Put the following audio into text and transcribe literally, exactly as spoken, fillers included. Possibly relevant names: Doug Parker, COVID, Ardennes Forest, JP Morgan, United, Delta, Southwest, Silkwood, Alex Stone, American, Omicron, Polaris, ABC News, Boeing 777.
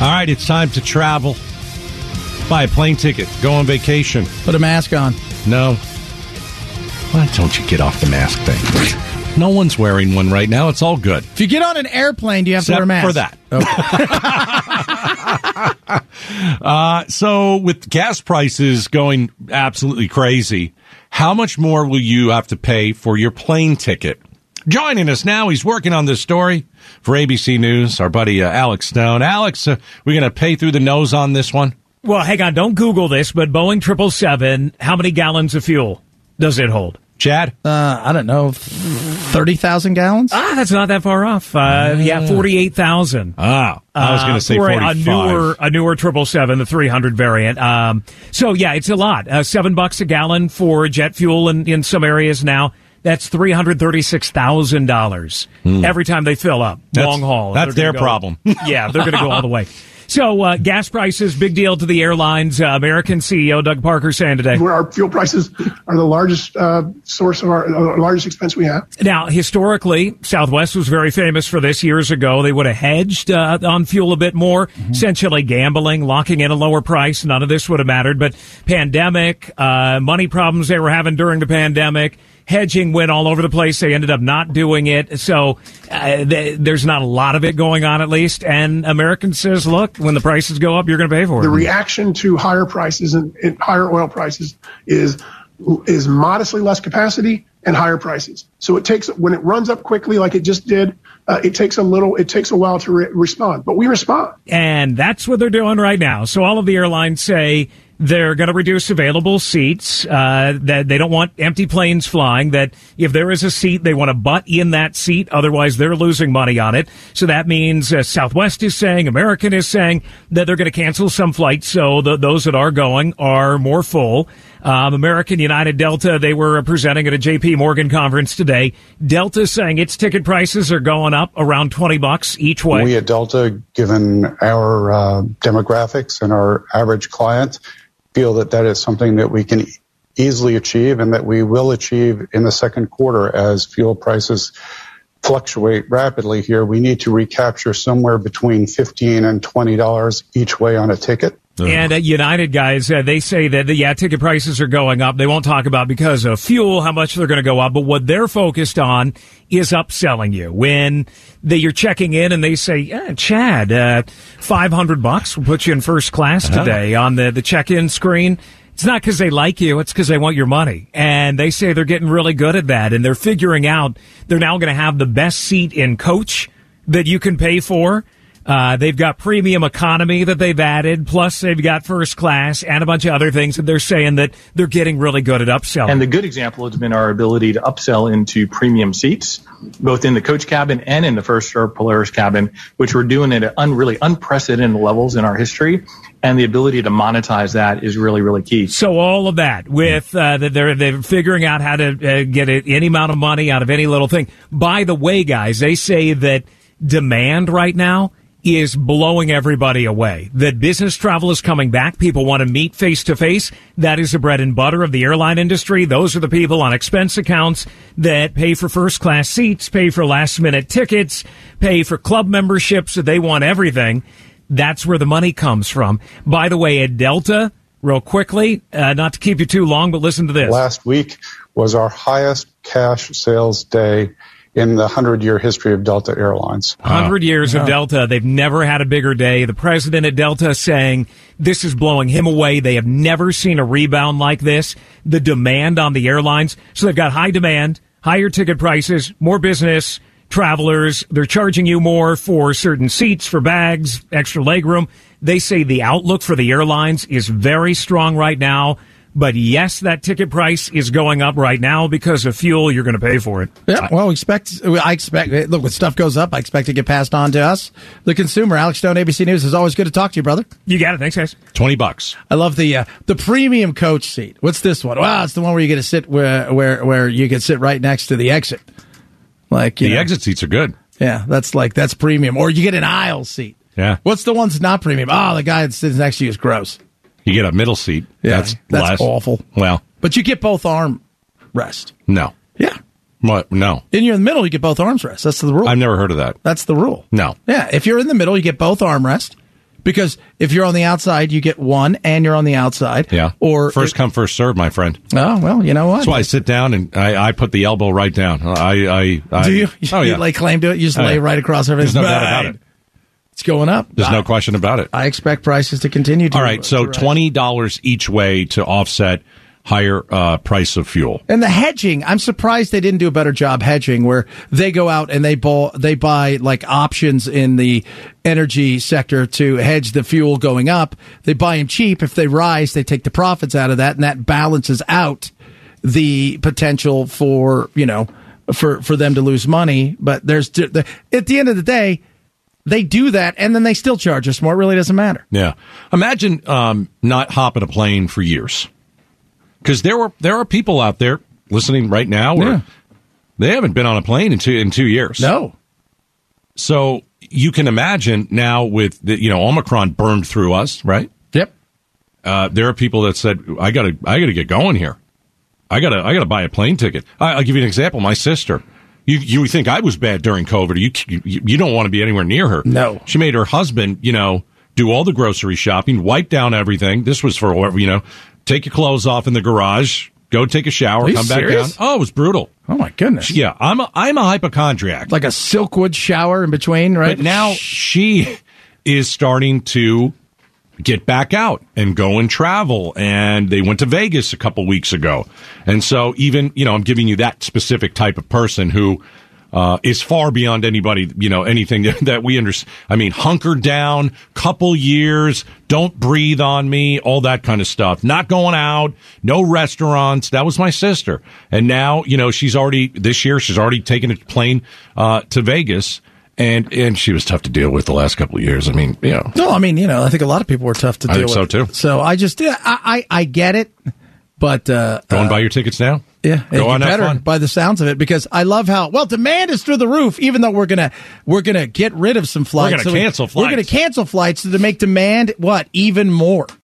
All right, it's time to travel. Buy a plane ticket. Go on vacation. Put a mask on. No. Why don't you get off the mask thing? No one's wearing one right now. It's all good. If you get on an airplane, do you have Except to wear a mask? For that. Okay. uh, so with gas prices going absolutely crazy, how much more will you have to pay for your plane ticket? Joining us now, he's working on this story for A B C News, our buddy uh, Alex Stone. Alex, uh, we're going to pay through the nose on this one? Well, hang on, don't Google this, but Boeing triple seven, how many gallons of fuel does it hold? Chad? Uh, I don't know, thirty thousand gallons? Ah, that's not that far off. Uh, uh, yeah, forty-eight thousand. Ah, I was going to uh, say forty-five. A newer, a newer triple seven, the three hundred variant. Um, so, yeah, it's a lot. Uh, seven bucks a gallon for jet fuel in, in some areas now. That's three hundred thirty-six thousand dollars mm. every time they fill up, that's, long haul. That's their go, problem. Yeah, they're going to go all the way. So uh, gas prices, big deal to the airlines. Uh, American C E O Doug Parker saying today, our fuel prices are the largest uh, source of our, our largest expense we have. Now, historically, Southwest was very famous for this years ago. They would have hedged uh, on fuel a bit more, mm-hmm. essentially gambling, locking in a lower price. None of this would have mattered. But pandemic, uh, money problems they were having during the pandemic. Hedging went all over the place. They ended up not doing it. So uh, th- there's not a lot of it going on, at least. And American says, look, when the prices go up, you're going to pay for it. The reaction to higher prices and, and higher oil prices is is modestly less capacity and higher prices. So it takes, when it runs up quickly like it just did, uh, it takes a little, it takes a while to re- respond. But we respond. And that's what they're doing right now. So all of the airlines say, they're going to reduce available seats, uh, that they don't want empty planes flying, that if there is a seat, they want to butt in that seat. Otherwise, they're losing money on it. So that means uh, Southwest is saying, American is saying that they're going to cancel some flights. So the, those that are going are more full. Um, American, United, Delta, they were presenting at a J P Morgan conference today. Delta saying its ticket prices are going up around twenty bucks each way. We at Delta, given our uh, demographics and our average client, feel that that is something that we can easily achieve and that we will achieve in the second quarter as fuel prices fluctuate rapidly here. We need to recapture somewhere between fifteen and twenty dollars each way on a ticket. And uh, United guys, uh, they say that, yeah, ticket prices are going up. They won't talk about because of fuel, how much they're going to go up. But what they're focused on is upselling you. When they, you're checking in and they say, yeah, Chad, uh, five hundred bucks will put you in first class today uh-huh. on the, the check-in screen. It's not because they like you. It's because they want your money. And they say they're getting really good at that. And they're figuring out they're now going to have the best seat in coach that you can pay for. Uh, they've got premium economy that they've added, plus they've got first class and a bunch of other things, and they're saying that they're getting really good at upselling. And the good example has been our ability to upsell into premium seats, both in the coach cabin and in the first or Polaris cabin, which we're doing at un- really unprecedented levels in our history. And the ability to monetize that is really, really key. So all of that with uh, they're, they're figuring out how to uh, get any amount of money out of any little thing. By the way, guys, they say that demand right now is blowing everybody away. That business travel is coming back. People want to meet face-to-face. That is the bread and butter of the airline industry. Those are the people on expense accounts that pay for first-class seats, pay for last-minute tickets, pay for club memberships. They want everything. That's where the money comes from. By the way, at Delta, real quickly, uh, not to keep you too long, but listen to this. Last week was our highest cash sales day in the hundred-year history of Delta Airlines. Wow. one hundred years yeah. of Delta. They've never had a bigger day. The president at Delta saying this is blowing him away. They have never seen a rebound like this. The demand on the airlines. So they've got high demand, higher ticket prices, more business travelers. They're charging you more for certain seats, for bags, extra legroom. They say the outlook for the airlines is very strong right now. But, yes, that ticket price is going up right now because of fuel. You're going to pay for it. Yeah, well, expect, I expect, look, when stuff goes up, I expect it to get passed on to us, the consumer. Alex Stone, A B C News, is always good to talk to you, brother. You got it. Thanks, guys. twenty bucks. I love the uh, the premium coach seat. What's this one? Wow, it's the one where you get to sit where where, where you can sit right next to the exit. Like you The know, exit seats are good. Yeah, that's like, that's premium. Or you get an aisle seat. Yeah. What's the one that's not premium? Oh, the guy that sits next to you is gross. You get a middle seat. Yeah, that's that's less. Awful. Well, but you get both arm rest. No. Yeah. What? No. Then you're in the middle. You get both arms rest. That's the rule. I've never heard of that. That's the rule. No. Yeah. If you're in the middle, you get both arm rest. Because if you're on the outside, you get one, and you're on the outside. Yeah. Or first it, come, first serve, my friend. Oh, well, you know what? That's why I sit down and I, I put the elbow right down. I, I, I do you? Oh, you yeah. lay claim to it? You just I, lay right across everything. There's no doubt about it. It's going up. There's I, no question about it. I expect prices to continue to All right, so twenty dollars each way to offset higher uh, price of fuel. And the hedging, I'm surprised they didn't do a better job hedging, where they go out and they buy, they buy like options in the energy sector to hedge the fuel going up. They buy them cheap. If they rise, they take the profits out of that, and that balances out the potential for, you know, for, for them to lose money. But there's at the end of the day, they do that, and then they still charge us more. It really doesn't matter. Yeah. Imagine um, not hopping a plane for years. Because there were there are people out there listening right now where yeah. they haven't been on a plane in two, in two years. No. So you can imagine now with, the, you know, Omicron burned through us, right? Yep. Uh, there are people that said, I gotta I gotta get going here. I gotta I gotta buy a plane ticket. I, I'll give you an example. My sister. You you think I was bad during COVID? You you, you don't want to be anywhere near her. No. She made her husband, you know, do all the grocery shopping, wipe down everything. This was for, you know, take your clothes off in the garage, go take a shower, come back serious? down. Oh, it was brutal. Oh my goodness. Yeah, I'm a, I'm a hypochondriac. Like a Silkwood shower in between, right? But now she is starting to get back out and go and travel, and they went to Vegas a couple weeks ago. And so even, you know, I'm giving you that specific type of person who uh, is far beyond anybody, you know, anything that we understand. I mean, hunker down, couple years, don't breathe on me, all that kind of stuff. Not going out, no restaurants. That was my sister. And now, you know, she's already, this year, she's already taken a plane uh, to Vegas. And and she was tough to deal with the last couple of years. I mean, you know. No, I mean, you know, I think a lot of people were tough to deal with. I think so, too. So I just, I, I, I get it, but... Uh, Go and uh, buy your tickets now? Yeah. Go on, have fun. By the sounds of it, because I love how, well, demand is through the roof, even though we're going to we're gonna get rid of some flights. We're going to so cancel we, flights. We're going to cancel flights to make demand, what, even more.